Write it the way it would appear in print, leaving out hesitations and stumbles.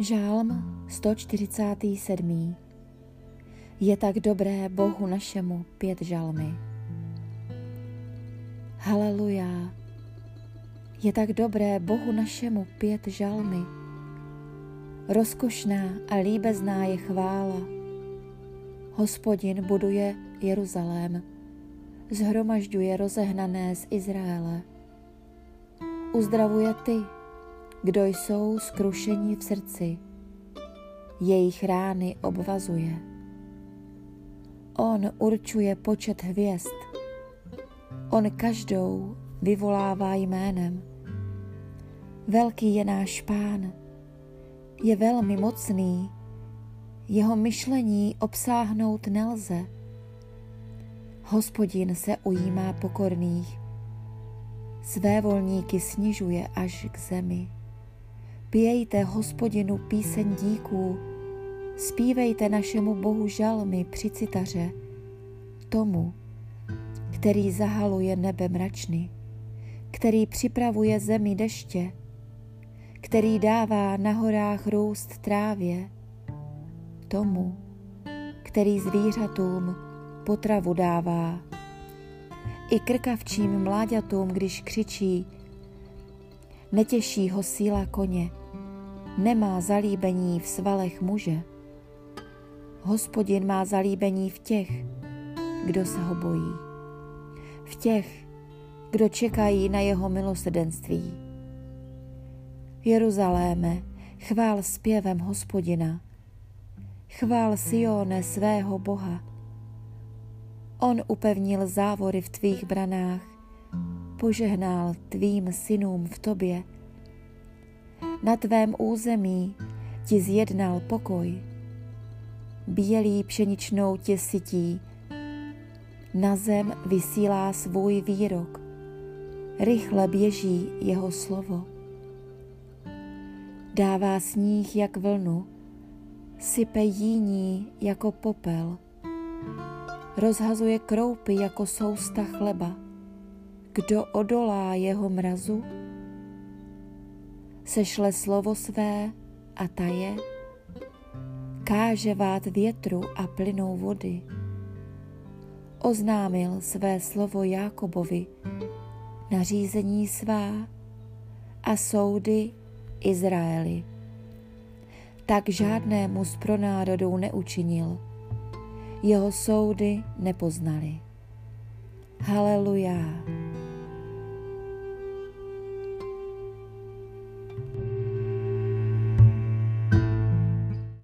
Žálm 147. Je tak dobré Bohu našemu pět žalmy. Haleluja. Je tak dobré Bohu našemu pět žalmy. Rozkošná a líbezná je chvála. Hospodin buduje Jeruzalém. Zhromažďuje rozehnané z Izraele. Uzdravuje ty, kdo jsou skrušení v srdci, jejich rány obvazuje. On určuje počet hvězd, on každou vyvolává jménem. Velký je náš Pán, je velmi mocný, jeho myšlení obsáhnout nelze. Hospodin se ujímá pokorných, své volníky snižuje až k zemi. Pějte Hospodinu píseň díků, zpívejte našemu Bohu žalmy při citaře, tomu, který zahaluje nebe mračny, který připravuje zemi deště, který dává na horách růst trávě, tomu, který zvířatům potravu dává, i krkavčím mláďatům, když křičí. Netěší ho síla koně, nemá zalíbení v svalech muže. Hospodin má zalíbení v těch, kdo se ho bojí, v těch, kdo čekají na jeho milosrdenství. Jeruzaléme, chvál zpěvem Hospodina, chvál Sione svého Boha. On upevnil závory v tvých branách, požehnal tvým synům v tobě. Na tvém území ti zjednal pokoj, bílý pšeničnou tě sytí, na zem vysílá svůj výrok, rychle běží jeho slovo. Dává sníh jak vlnu, sype jíní jako popel, rozhazuje kroupy jako sousta chleba. Kdo odolá jeho mrazu? Sešle slovo své a taje, káže vát větru a plynou vody. Oznámil své slovo Jákobovi, nařízení svá a soudy Izraeli. Tak žádnému z pronárodů neučinil, jeho soudy nepoznali. Haleluja.